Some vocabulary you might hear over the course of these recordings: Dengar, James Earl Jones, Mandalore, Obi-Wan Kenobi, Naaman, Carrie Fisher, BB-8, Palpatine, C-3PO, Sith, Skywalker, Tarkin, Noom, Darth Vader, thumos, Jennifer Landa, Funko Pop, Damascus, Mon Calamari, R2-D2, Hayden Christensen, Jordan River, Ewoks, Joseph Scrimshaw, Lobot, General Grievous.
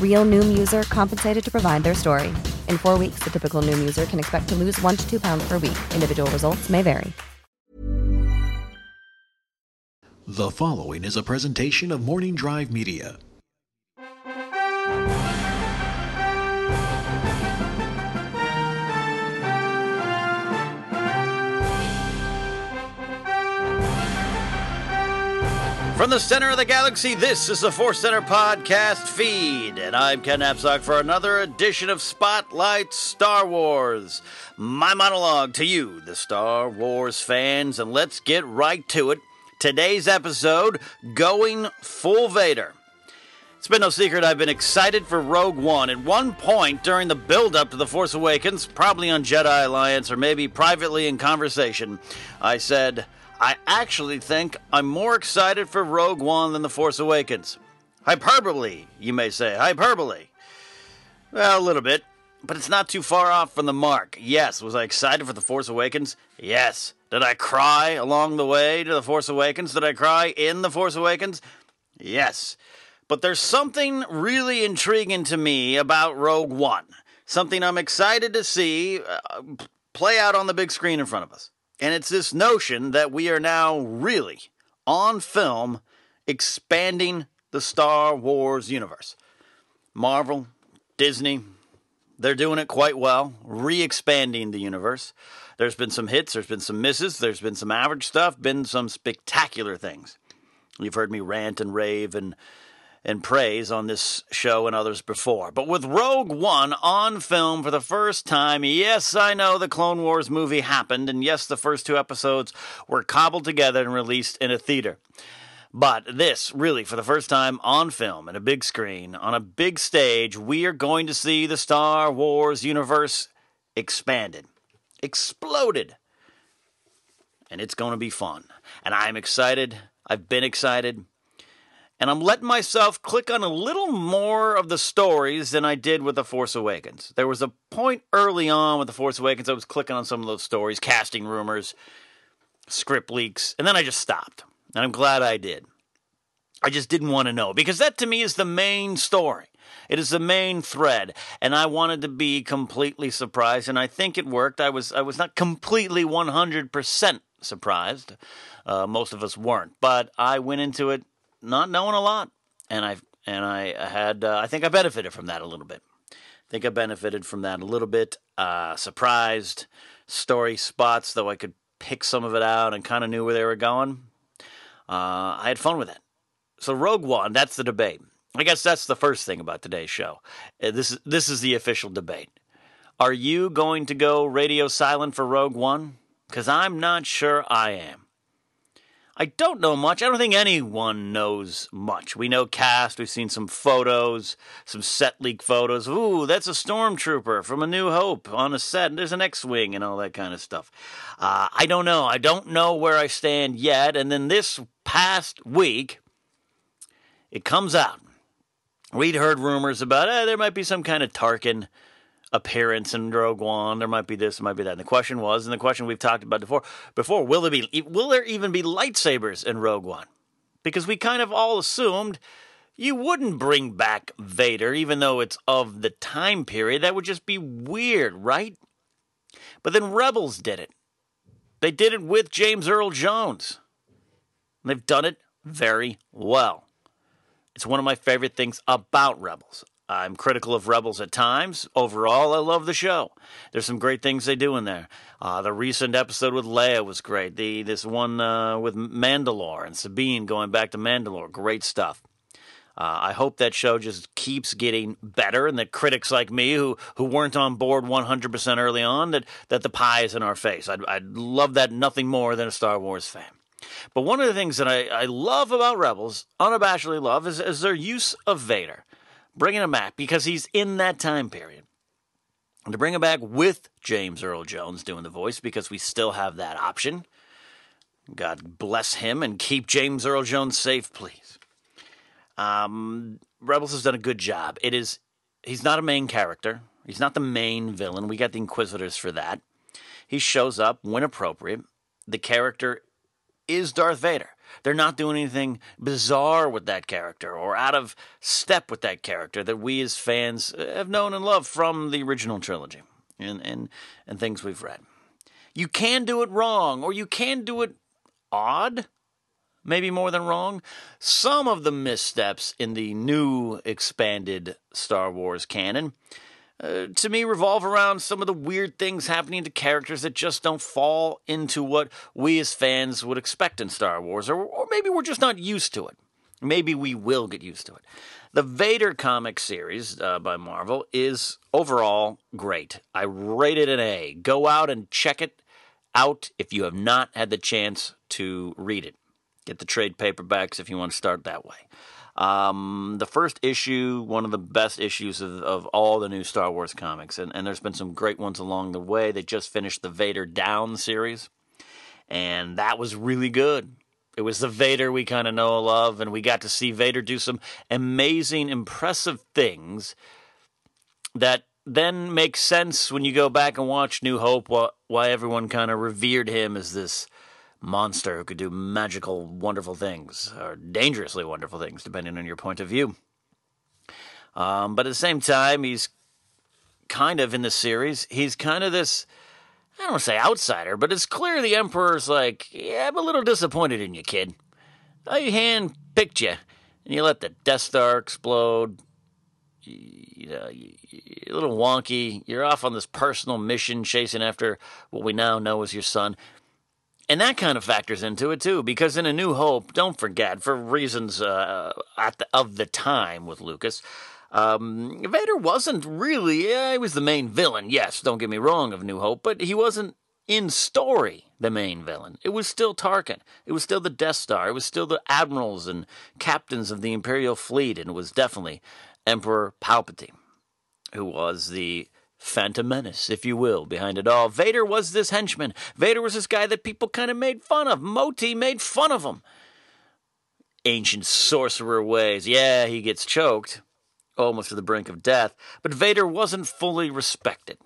Real Noom user compensated to provide their story. In 4 weeks, the typical Noom user can expect to lose 1 to 2 pounds per week. Individual results may vary. The following is a presentation of Morning Drive Media. From the center of the galaxy, this is the Force Center podcast feed, and I'm Ken Apsock for another edition of Spotlight Star Wars. My monologue to you, the Star Wars fans, and let's get right to it. Today's episode, Going Full Vader. It's been no secret I've been excited for Rogue One. At one point during the build-up to The Force Awakens, probably on Jedi Alliance or maybe privately in conversation, I said, I actually think I'm more excited for Rogue One than The Force Awakens. Hyperbole, you may say. Hyperbole. Well, a little bit, but it's not too far off from the mark. Yes, was I excited for The Force Awakens? Yes. Did I cry along the way to The Force Awakens? Did I cry in The Force Awakens? Yes. But there's something really intriguing to me about Rogue One. Something I'm excited to see play out on the big screen in front of us. And it's this notion that we are now really, on film, expanding the Star Wars universe. Marvel, Disney, they're doing it quite well, re-expanding the universe. There's been some hits, there's been some misses, there's been some average stuff, been some spectacular things. You've heard me rant and rave and praise on this show and others before. But with Rogue One on film for the first time, yes, I know the Clone Wars movie happened, and yes, the first two episodes were cobbled together and released in a theater. But this, really, for the first time on film, in a big screen, on a big stage, we are going to see the Star Wars universe expanded, exploded. and it's going to be fun. And I'm excited. I've been excited. And I'm letting myself click on a little more of the stories than I did with The Force Awakens. There was a point early on with The Force Awakens I was clicking on some of those stories, casting rumors, script leaks, and then I just stopped. And I'm glad I did. I just didn't want to know, because that to me is the main story. It is the main thread, and I wanted to be completely surprised, and I think it worked. I was not completely 100% surprised. Most of us weren't, but I went into it not knowing a lot, and I think I benefited from that a little bit. Surprised story spots, though I could pick some of it out and kind of knew where they were going. I had fun with it. So Rogue One, that's the debate. I guess that's the first thing about today's show. This is the official debate. Are you going to go radio silent for Rogue One? Because I'm not sure I am. I don't know much. I don't think anyone knows much. We know cast. We've seen some photos, some set leak photos. Ooh, that's a stormtrooper from A New Hope on a set. And there's an X-Wing and all that kind of stuff. I don't know. I don't know where I stand yet. And then this past week, it comes out. We'd heard rumors about, there might be some kind of Tarkin appearance in Rogue One. There might be this, there might be that. And the question was, and the question we've talked about before, will there even be lightsabers in Rogue One? Because we kind of all assumed you wouldn't bring back Vader, even though it's of the time period. That would just be weird, right? But then Rebels did it. They did it with James Earl Jones. And they've done it very well. It's one of my favorite things about Rebels. I'm critical of Rebels at times. Overall, I love the show. There's some great things they do in there. The recent episode with Leia was great. This one with Mandalore and Sabine going back to Mandalore. Great stuff. I hope that show just keeps getting better, and that critics like me who weren't on board 100% early on, that the pie is in our face. I'd love that nothing more than a Star Wars fan. But one of the things that I love about Rebels, unabashedly love, is their use of Vader. Bringing him back, because he's in that time period. And to bring him back with James Earl Jones doing the voice, because we still have that option. God bless him and keep James Earl Jones safe, please. Rebels has done a good job. He's not a main character. He's not the main villain. We got the Inquisitors for that. He shows up when appropriate. The character is Darth Vader. They're not doing anything bizarre with that character or out of step with that character that we as fans have known and loved from the original trilogy and things we've read. You can do it wrong, or you can do it odd, maybe more than wrong. Some of the missteps in the new expanded Star Wars canon to me revolve around some of the weird things happening to characters that just don't fall into what we as fans would expect in Star Wars, or maybe we're just not used to it. Maybe we will get used to it. The Vader comic series by Marvel is overall great. I rate it an A. Go out and check it out if you have not had the chance to read it. Get the trade paperbacks if you want to start that way. The first issue, one of the best issues of all the new Star Wars comics, and there's been some great ones along the way. They just finished the Vader Down series, and that was really good. It was the Vader we kind of know and love, and we got to see Vader do some amazing, impressive things that then make sense when you go back and watch New Hope, why everyone kind of revered him as this monster who could do magical, wonderful things, or dangerously wonderful things, depending on your point of view. But at the same time, he's kind of in the series, he's kind of this, I don't want to say outsider, but it's clear the Emperor's like, yeah, I'm a little disappointed in you, kid. I hand-picked you, and you let the Death Star explode. You know, you're a little wonky. You're off on this personal mission chasing after what we now know is your son. And that kind of factors into it, too, because in A New Hope, don't forget, for reasons of the time with Lucas, Vader wasn't really, he was the main villain, yes, don't get me wrong, of New Hope, but he wasn't in story the main villain. It was still Tarkin. It was still the Death Star. It was still the admirals and captains of the Imperial fleet, and it was definitely Emperor Palpatine, who was the Phantom Menace, if you will, behind it all. Vader was this henchman. Vader was this guy that people kind of made fun of. Moti made fun of him. Ancient sorcerer ways. Yeah, he gets choked, almost to the brink of death, but Vader wasn't fully respected.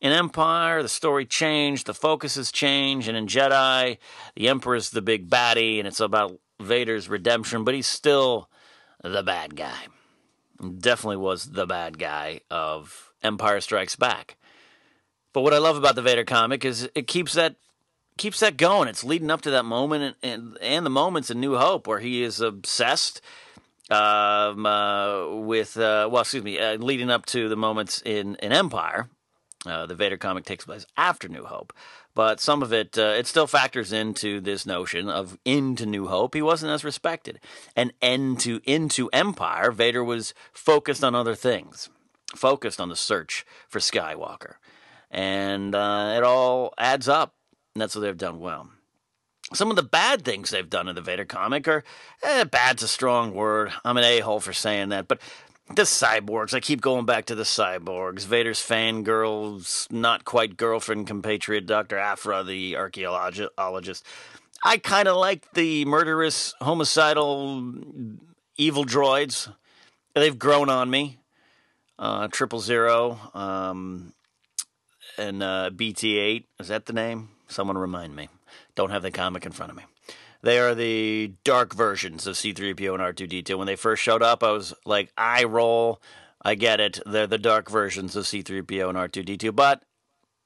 In Empire, the story changed, the focuses changed, and in Jedi, the Emperor's the big baddie, and it's about Vader's redemption, but he's still the bad guy. Definitely was the bad guy of Empire Strikes Back. But what I love about the Vader comic is it keeps that going. It's leading up to that moment and the moments in New Hope where he is obsessed leading up to the moments in Empire. The Vader comic takes place after New Hope. But some of it, it still factors into this notion of into New Hope, he wasn't as respected. And into Empire, Vader was focused on other things, focused on the search for Skywalker. And it all adds up, and that's what they've done well. Some of the bad things they've done in the Vader comic are, bad's a strong word. I'm an a-hole for saying that, but... The cyborgs, I keep going back to the cyborgs. Vader's fangirls, not quite girlfriend compatriot, Dr. Aphra, the archaeologist. I kind of like the murderous, homicidal, evil droids. They've grown on me. 000, and BT-8, is that the name? Someone remind me. Don't have the comic in front of me. They are the dark versions of C-3PO and R2-D2. When they first showed up, I was like, eye roll. I get it. They're the dark versions of C-3PO and R2-D2, but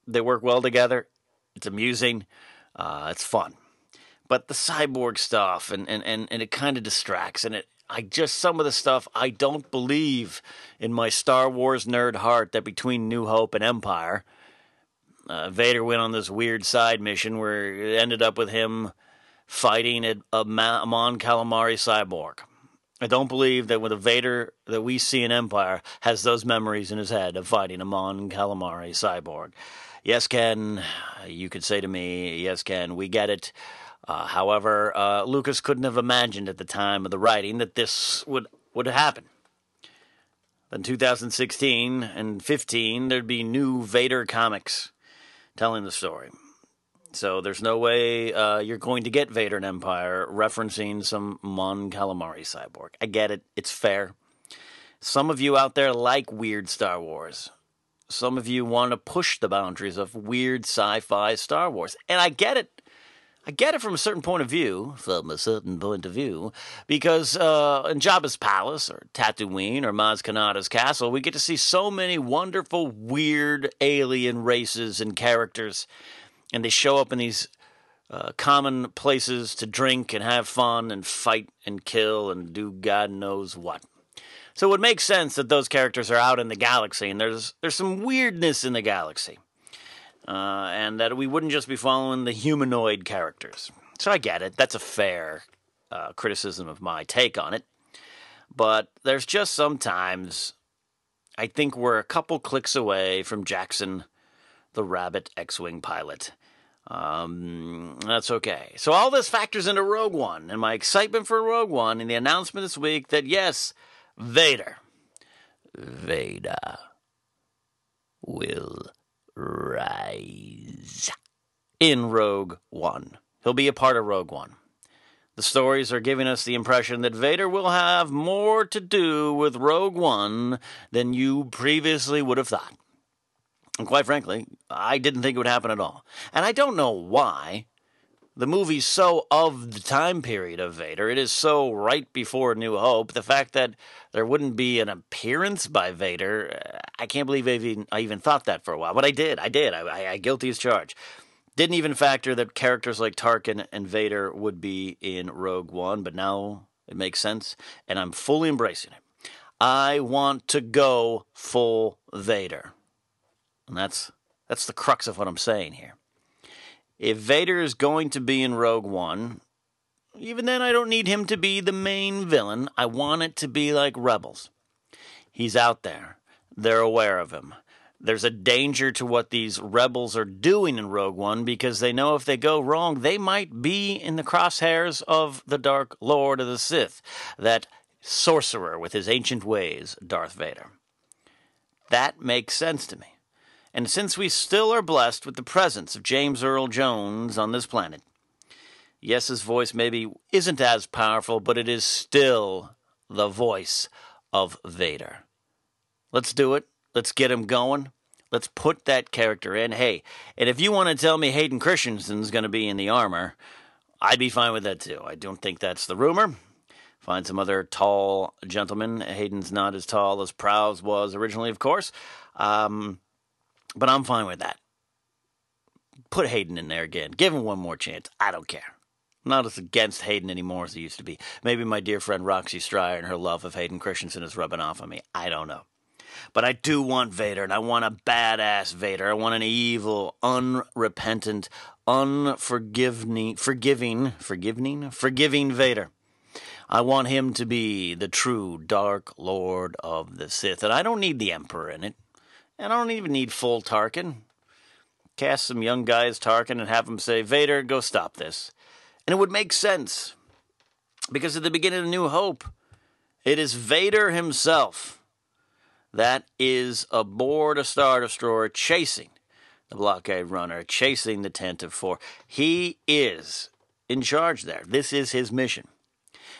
they work well together. It's amusing. It's fun. But the cyborg stuff, and it kind of distracts. And some of the stuff, I don't believe in my Star Wars nerd heart that between New Hope and Empire, Vader went on this weird side mission where it ended up with him fighting a Mon Calamari cyborg. I don't believe that with a Vader that we see in Empire has those memories in his head of fighting a Mon Calamari cyborg. Yes, Ken, you could say to me, yes, Ken, we get it. However, Lucas couldn't have imagined at the time of the writing that this would happen. In 2016 and 15, there'd be new Vader comics telling the story. So there's no way you're going to get Vader and Empire referencing some Mon Calamari cyborg. I get it. It's fair. Some of you out there like weird Star Wars. Some of you want to push the boundaries of weird sci-fi Star Wars. And I get it. I get it from a certain point of view, because in Jabba's Palace or Tatooine or Maz Kanata's Castle, we get to see so many wonderful, weird alien races and characters. And they show up in these common places to drink and have fun and fight and kill and do God knows what. So it would make sense that those characters are out in the galaxy, and there's some weirdness in the galaxy. And that we wouldn't just be following the humanoid characters. So I get it. That's a fair criticism of my take on it. But there's just sometimes I think we're a couple clicks away from Jackson, the Rabbit X-Wing pilot. That's okay. So all this factors into Rogue One and my excitement for Rogue One and the announcement this week that, yes, Vader will rise in Rogue One. He'll be a part of Rogue One. The stories are giving us the impression that Vader will have more to do with Rogue One than you previously would have thought. And quite frankly, I didn't think it would happen at all. And I don't know why the movie's so of the time period of Vader. It is so right before New Hope. The fact that there wouldn't be an appearance by Vader, I can't believe I even thought that for a while. But I did. I guilty as charged. Didn't even factor that characters like Tarkin and Vader would be in Rogue One. But now it makes sense, and I'm fully embracing it. I want to go full Vader. And that's the crux of what I'm saying here. If Vader is going to be in Rogue One, even then I don't need him to be the main villain. I want it to be like Rebels. He's out there. They're aware of him. There's a danger to what these rebels are doing in Rogue One because they know if they go wrong, they might be in the crosshairs of the Dark Lord of the Sith, that sorcerer with his ancient ways, Darth Vader. That makes sense to me. And since we still are blessed with the presence of James Earl Jones on this planet, yes, his voice maybe isn't as powerful, but it is still the voice of Vader. Let's do it. Let's get him going. Let's put that character in. Hey, and if you want to tell me Hayden Christensen's going to be in the armor, I'd be fine with that too. I don't think that's the rumor. Find some other tall gentleman. Hayden's not as tall as Prowse was originally, of course. But I'm fine with that. Put Hayden in there again. Give him one more chance. I don't care. I'm not as against Hayden anymore as I used to be. Maybe my dear friend Roxy Stryer and her love of Hayden Christensen is rubbing off on me. I don't know. But I do want Vader, and I want a badass Vader. I want an evil, unrepentant, forgiving Vader. I want him to be the true Dark Lord of the Sith. And I don't need the Emperor in it. And I don't even need full Tarkin. Cast some young guy as Tarkin and have him say, Vader, go stop this. And it would make sense. Because at the beginning of New Hope, it is Vader himself that is aboard a Star Destroyer chasing the blockade runner, chasing the Tent of Four. He is in charge there. This is his mission.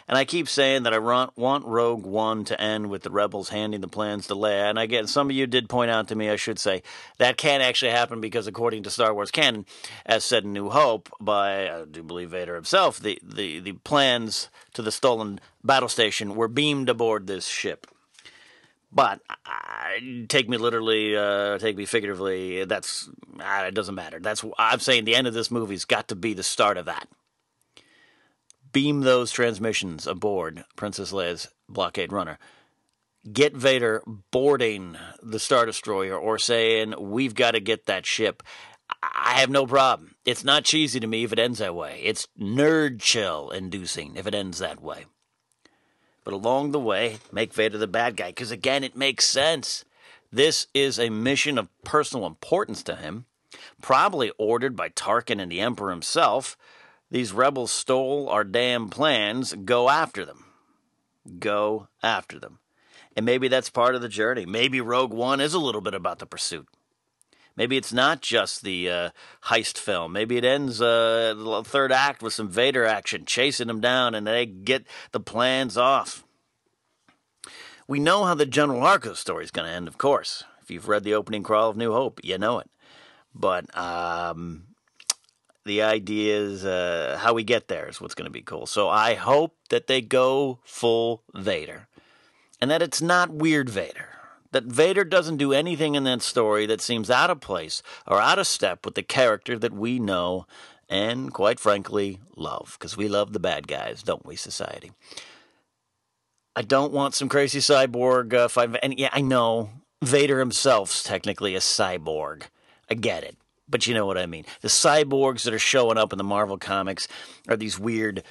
And I keep saying that I want Rogue One to end with the rebels handing the plans to Leia. And again, some of you did point out to me, I should say, that can't actually happen because according to Star Wars canon, as said in New Hope by, I do believe, Vader himself, the plans to the stolen battle station were beamed aboard this ship. But take me literally, take me figuratively, that's it doesn't matter. That's I'm saying the end of this movie's got to be the start of that. Beam those transmissions aboard Princess Leia's blockade runner. Get Vader boarding the Star Destroyer or saying, we've got to get that ship. I have no problem. It's not cheesy to me if it ends that way. It's nerd chill inducing if it ends that way. But along the way, make Vader the bad guy. Because again, it makes sense. This is a mission of personal importance to him. Probably ordered by Tarkin and the Emperor himself. These rebels stole our damn plans. Go after them. Go after them. And maybe that's part of the journey. Maybe Rogue One is a little bit about the pursuit. Maybe it's not just the heist film. Maybe it ends the third act with some Vader action, chasing them down, and they get the plans off. We know how the General Arco story is going to end, of course. If you've read the opening crawl of New Hope, you know it. But the idea is how we get there is what's going to be cool. So I hope that they go full Vader and that it's not weird Vader. That Vader doesn't do anything in that story that seems out of place or out of step with the character that we know and, quite frankly, love. Because we love the bad guys, don't we, society? I don't want some crazy cyborg. And yeah, I know Vader himself's technically a cyborg. I get it. But you know what I mean. The cyborgs that are showing up in the Marvel comics are these weird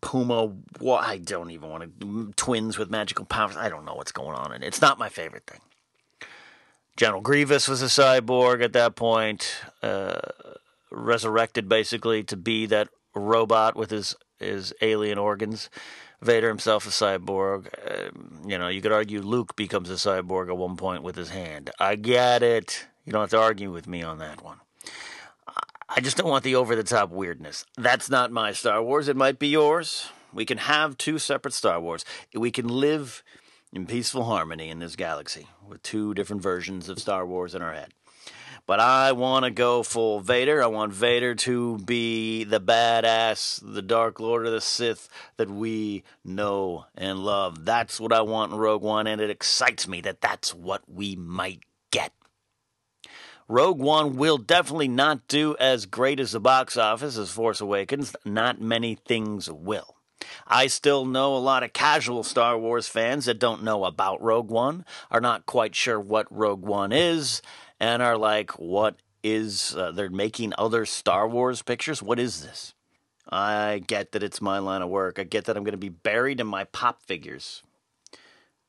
Puma, I don't even want to, twins with magical powers. I don't know what's going on in it. It's not my favorite thing. General Grievous was a cyborg at that point, resurrected basically to be that robot with his alien organs. Vader himself a cyborg. You know, you could argue Luke becomes a cyborg at one point with his hand. I get it. You don't have to argue with me on that one. I just don't want the over-the-top weirdness. That's not my Star Wars. It might be yours. We can have two separate Star Wars. We can live in peaceful harmony in this galaxy with two different versions of Star Wars in our head. But I want to go full Vader. I want Vader to be the badass, the Dark Lord of the Sith that we know and love. That's what I want in Rogue One, and it excites me that that's what we might get. Rogue One will definitely not do as great as the box office as Force Awakens. Not many things will. I still know a lot of casual Star Wars fans that don't know about Rogue One, are not quite sure what Rogue One is, and are like, what is, they're making other Star Wars pictures? What is this? I get that it's my line of work. I get that I'm going to be buried in my pop figures.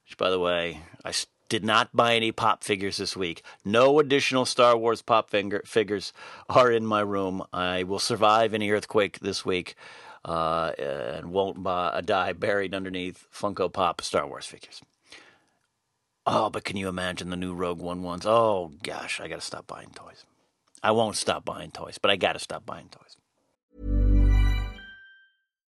Which, by the way, I did not buy any pop figures this week. No additional Star Wars pop figures are in my room. I will survive any earthquake this week and won't die buried underneath Funko Pop Star Wars figures. Oh, but can you imagine the new Rogue One ones? Oh, gosh, I got to stop buying toys. I won't stop buying toys, but I got to stop buying toys.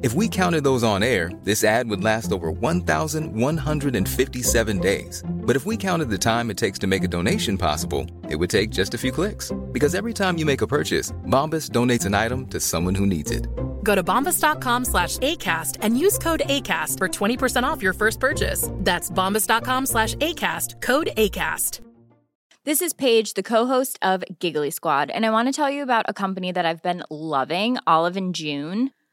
If we counted those on air, this ad would last over 1,157 days. But if we counted the time it takes to make a donation possible, it would take just a few clicks. Because every time you make a purchase, Bombas donates an item to someone who needs it. Go to bombas.com/ACAST and use code ACAST for 20% off your first purchase. That's bombas.com/ACAST, code ACAST. This is Paige, the co-host of Giggly Squad, and I want to tell you about a company that I've been loving, Olive & June.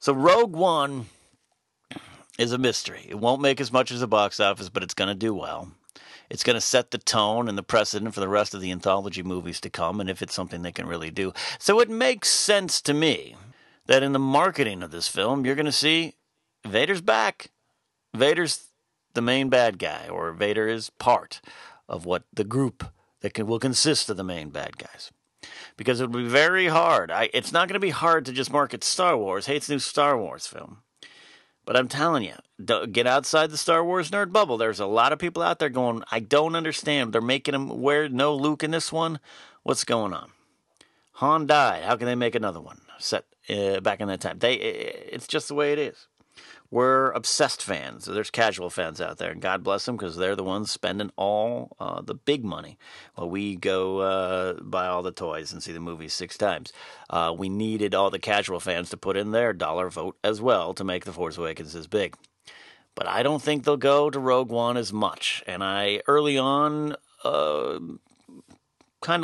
So Rogue One is a mystery. It won't make as much as the box office, but it's going to do well. It's going to set the tone and the precedent for the rest of the anthology movies to come, and if it's something they can really do. So it makes sense to me that in the marketing of this film, you're going to see Vader's back. Vader's the main bad guy, or Vader is part of what the group that will consist of the main bad guys. Because it would be very hard. It's not going to be hard to just market Star Wars. Hey, it's a new Star Wars film. But I'm telling you, get outside the Star Wars nerd bubble. There's a lot of people out there going, I don't understand. They're making them wear no Luke in this one. What's going on? Han died. How can they make another one set back in that time? It's just the way it is. we're obsessed fans. So there's casual fans out there, and God bless them, because they're the ones spending all the big money while we go buy all the toys and see the movies 6 times. We needed all the casual fans to put in their dollar vote as well to make The Force Awakens as big. But I don't think they'll go to Rogue One as much. And I, early on, kind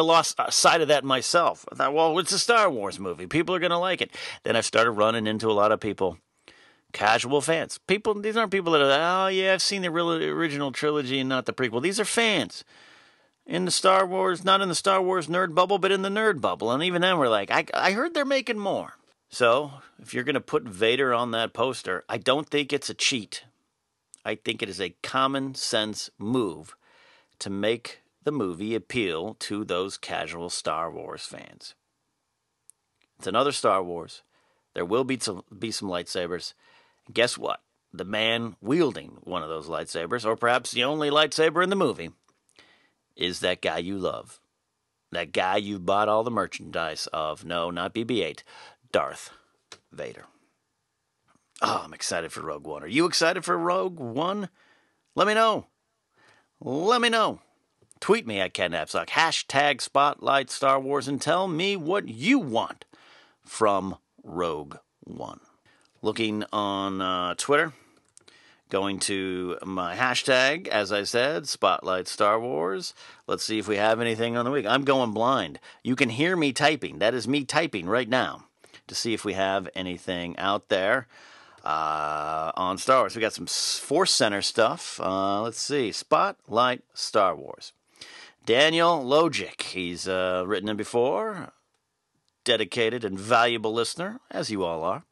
of lost sight of that myself. I thought, well, it's a Star Wars movie. People are going to like it. Then I started running into a lot of people, casual fans. People, these aren't people that are, oh, yeah, I've seen the real original trilogy and not the prequel. These are fans in the Star Wars, not in the Star Wars nerd bubble, but in the nerd bubble. And even then we're like, I heard they're making more. So if you're going to put Vader on that poster, I don't think it's a cheat. I think it is a common sense move to make the movie appeal to those casual Star Wars fans. It's another Star Wars. There will be some lightsabers. And guess what? The man wielding one of those lightsabers, or perhaps the only lightsaber in the movie, is that guy you love. That guy you've bought all the merchandise of. No, not BB-8. Darth Vader. Oh, I'm excited for Rogue One. Are you excited for Rogue One? Let me know. Let me know. Tweet me at Ken Apsock, hashtag Spotlight Star Wars, and tell me what you want from Rogue One. Looking on Twitter, going to my hashtag, as I said, Spotlight Star Wars. Let's see if we have anything on the week. I'm going blind. You can hear me typing. That is me typing right now to see if we have anything out there. On Star Wars, we got some Force Center stuff. Let's see, Spotlight Star Wars. Daniel Logic, he's written in before, dedicated and valuable listener, as you all are.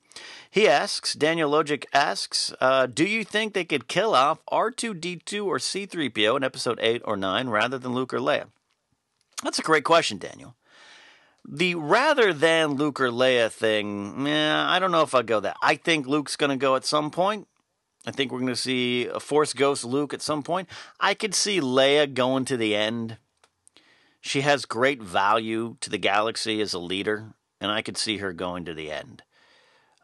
He asks, Daniel Logic asks, do you think they could kill off R2-D2 or C-3PO in Episode 8 or 9 rather than Luke or Leia? That's a great question, Daniel. The rather than Luke or Leia thing, I don't know if I'd go that. I think Luke's going to go at some point. I think we're going to see a Force Ghost Luke at some point. I could see Leia going to the end. She has great value to the galaxy as a leader, and I could see her going to the end.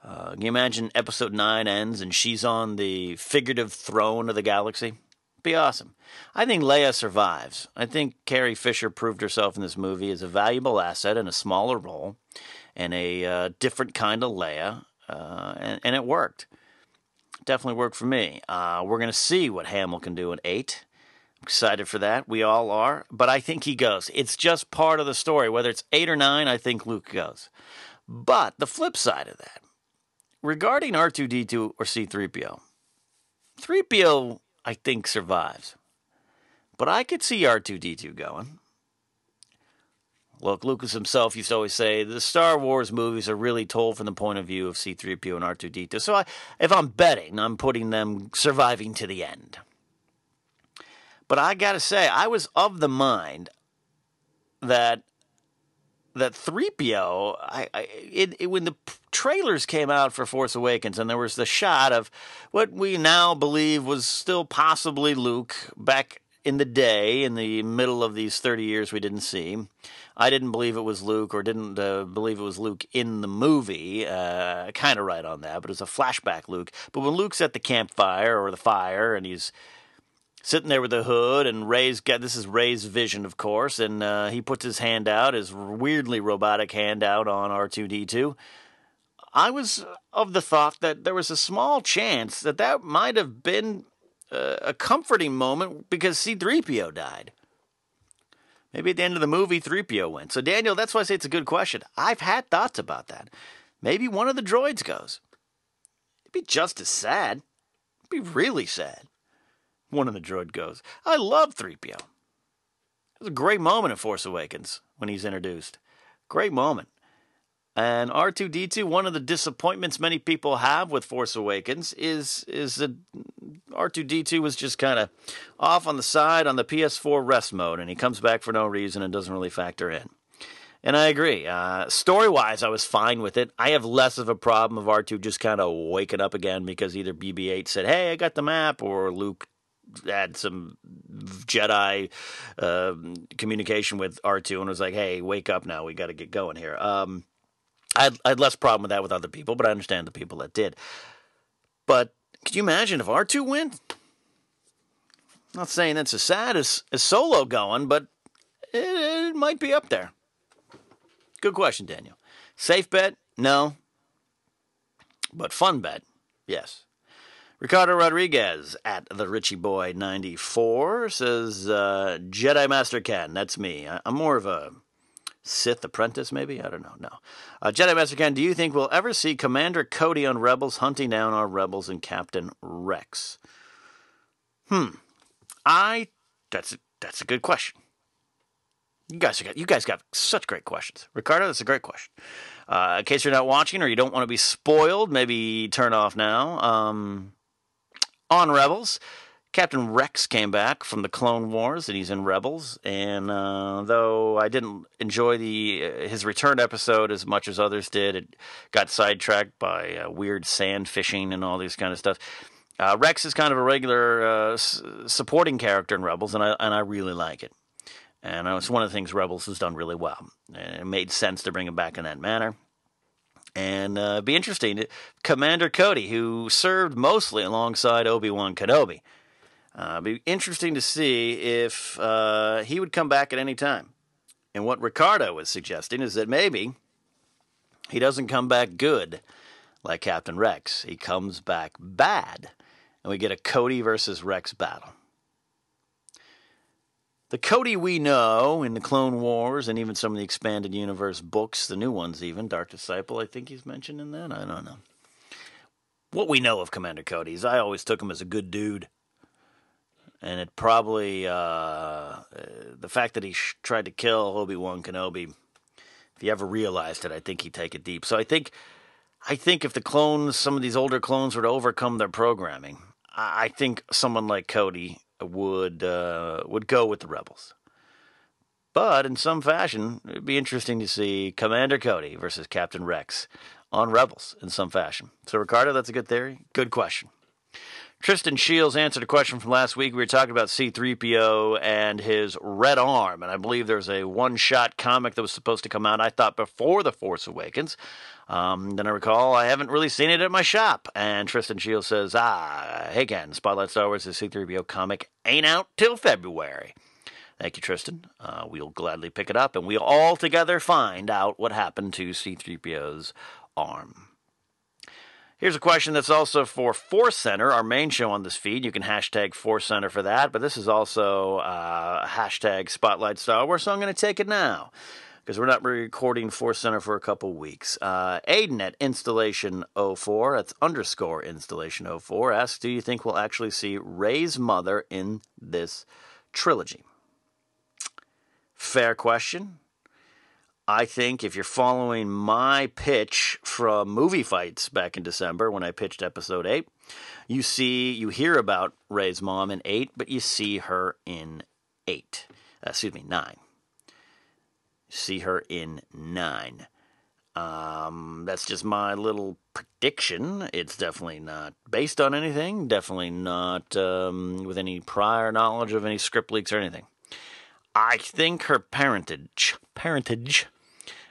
Can you imagine Episode 9 ends and she's on the figurative throne of the galaxy? Be awesome. I think Leia survives. I think Carrie Fisher proved herself in this movie as a valuable asset in a smaller role and a different kind of Leia, and it worked. Definitely worked for me. We're going to see what Hamill can do in 8. I'm excited for that. We all are, but I think he goes. It's just part of the story. Whether it's 8 or 9, I think Luke goes. But the flip side of that, regarding R2-D2 or C-3PO, 3PO I think survives. But I could see R2-D2 going. Look, Lucas himself used to always say the Star Wars movies are really told from the point of view of C-3PO and R2-D2. So if I'm betting, I'm putting them surviving to the end. But I got to say, I was of the mind that 3PO, when the trailers came out for Force Awakens and there was the shot of what we now believe was still possibly Luke back in the day, in the middle of these 30 years we didn't see. I didn't believe it was Luke, or didn't believe it was Luke in the movie. Kind of right on that, but it was a flashback Luke. But when Luke's at the campfire or the fire and he's sitting there with the hood, and this is Rey's vision, of course, and he puts his hand out, his weirdly robotic hand out on R2-D2. I was of the thought that there was a small chance that might have been a comforting moment because C-3PO died. Maybe at the end of the movie, 3PO went. So, Daniel, that's why I say it's a good question. I've had thoughts about that. Maybe one of the droids goes. It'd be just as sad. It'd be really sad. One of the droid goes. I love 3PO. It was a great moment in Force Awakens when he's introduced. Great moment. And R2-D2, one of the disappointments many people have with Force Awakens is that R2-D2 was just kind of off on the side on the PS4 rest mode, and he comes back for no reason and doesn't really factor in. And I agree. Story-wise, I was fine with it. I have less of a problem of R2 just kind of waking up again because either BB-8 said, hey, I got the map, or Luke had some Jedi communication with R2 and was like, hey, wake up now. We got to get going here. I had less problem with that with other people, but I understand the people that did. But could you imagine if R2 went? Not saying that's as sad as Solo going, but it might be up there. Good question, Daniel. Safe bet? No. But fun bet? Yes. Ricardo Rodriguez at the Richie Boy 94 says, Jedi Master Ken. That's me. I'm more of a Sith apprentice, maybe? I don't know. No. Jedi Master Ken, do you think we'll ever see Commander Cody on Rebels hunting down our Rebels and Captain Rex? That's a good question. You guys got such great questions. Ricardo, that's a great question. In case you're not watching or you don't want to be spoiled, maybe turn off now. On Rebels, Captain Rex came back from the Clone Wars, and he's in Rebels. And though I didn't enjoy his return episode as much as others did, it got sidetracked by weird sand fishing and all this kind of stuff. Rex is kind of a regular supporting character in Rebels, and I really like it. And it's one of the things Rebels has done really well. And it made sense to bring him back in that manner. And it'd be interesting. Commander Cody, who served mostly alongside Obi-Wan Kenobi. It'd be interesting to see if he would come back at any time. And what Ricardo is suggesting is that maybe he doesn't come back good like Captain Rex. He comes back bad. And we get a Cody versus Rex battle. The Cody we know in the Clone Wars and even some of the Expanded Universe books, the new ones even, Dark Disciple, I think he's mentioned in that. I don't know. What we know of Commander Cody is I always took him as a good dude. And it probably, the fact that he tried to kill Obi-Wan Kenobi, if he ever realized it, I think he'd take it deep. So I think if the clones, some of these older clones were to overcome their programming, I think someone like Cody would go with the Rebels. But in some fashion, it'd be interesting to see Commander Cody versus Captain Rex on Rebels in some fashion. So, Ricardo, that's a good theory. Good question. Tristan Shields answered a question from last week. We were talking about C-3PO and his red arm, and I believe there's a one-shot comic that was supposed to come out, I thought, before The Force Awakens. Then I recall I haven't really seen it at my shop. And Tristan Shields says, hey, Ken, Spotlight Star Wars, the C-3PO comic ain't out till February. Thank you, Tristan. We'll gladly pick it up, and we'll all together find out what happened to C-3PO's arm. Here's a question that's also for Force Center, our main show on this feed. You can hashtag Force Center for that, but this is also hashtag Spotlight Star Wars, so I'm going to take it now because we're not recording Force Center for a couple weeks. Aiden at Installation04, that's underscore Installation04, asks, do you think we'll actually see Rey's mother in this trilogy? Fair question. I think if you're following my pitch from Movie Fights back in December when I pitched Episode 8, you hear about Rey's mom in 8, but you see her in 9. You see her in 9. That's just my little prediction. It's definitely not based on anything, definitely not with any prior knowledge of any script leaks or anything. I think her parentage,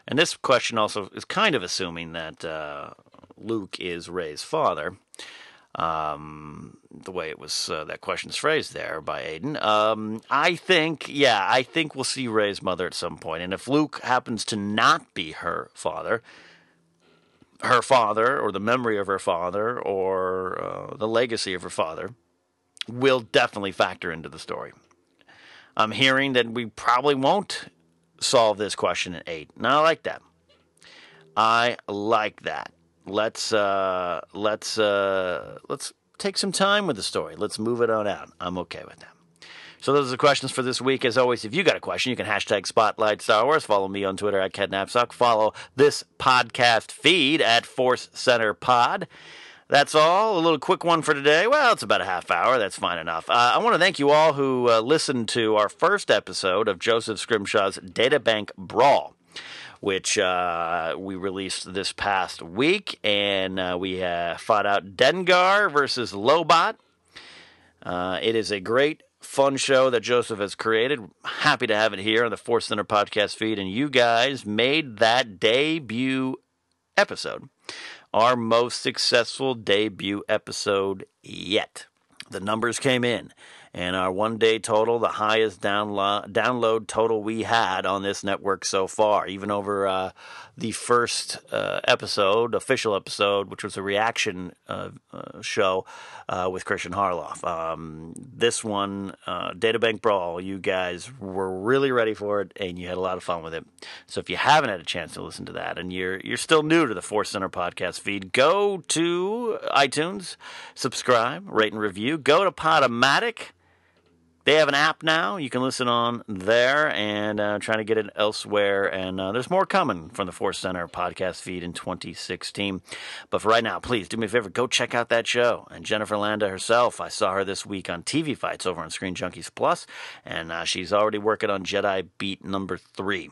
and this question also is kind of assuming that Luke is Rey's father, the way it was that question's phrased there by Aiden. I think we'll see Rey's mother at some point, and if Luke happens to not be her father, or the memory of her father, or the legacy of her father, will definitely factor into the story. I'm hearing that we probably won't solve this question at 8. And I like that. Let's take some time with the story. Let's move it on out. I'm okay with that. So those are the questions for this week. As always, if you got a question, you can hashtag Spotlight Star Wars. Follow me on Twitter at Ken Apsock. Follow this podcast feed at Force Center Pod. That's all. A little quick one for today. Well, it's about a half hour. That's fine enough. I want to thank you all who listened to our first episode of Joseph Scrimshaw's Databank Brawl, which we released this past week. And we fought out Dengar versus Lobot. It is a great, fun show that Joseph has created. Happy to have it here on the Force Center podcast feed. And you guys made that debut episode. Our most successful debut episode yet. The numbers came in, and our one-day total, the highest download total we had on this network so far, even over the first official episode, which was a reaction show with Christian Harloff. This one, Data Bank Brawl, you guys were really ready for it, and you had a lot of fun with it. So if you haven't had a chance to listen to that, and you're still new to the Force Center podcast feed, go to iTunes, subscribe, rate and review. Go to Podomatic. They have an app now. You can listen on there, and trying to get it elsewhere. And there's more coming from the Force Center podcast feed in 2016. But for right now, please do me a favor. Go check out that show. And Jennifer Landa herself, I saw her this week on TV Fights over on Screen Junkies Plus. And she's already working on Jedi Beat number 3.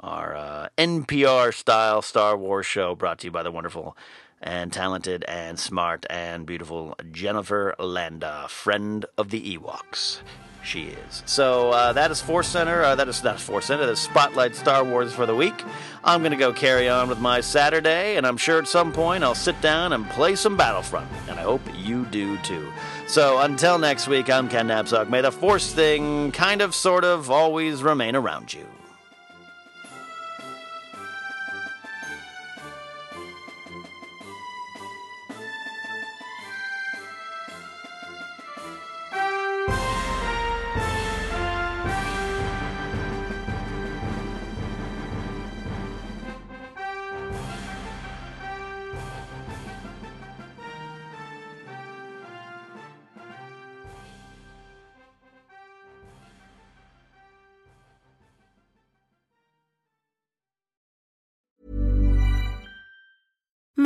Our NPR-style Star Wars show brought to you by the wonderful and talented and smart and beautiful Jennifer Landa, friend of the Ewoks. She is. So that is Force Center. That is not Force Center. That is Spotlight Star Wars for the week. I'm going to go carry on with my Saturday, and I'm sure at some point I'll sit down and play some Battlefront, and I hope you do too. So until next week, I'm Ken Apsock. May the Force thing kind of, sort of, always remain around you.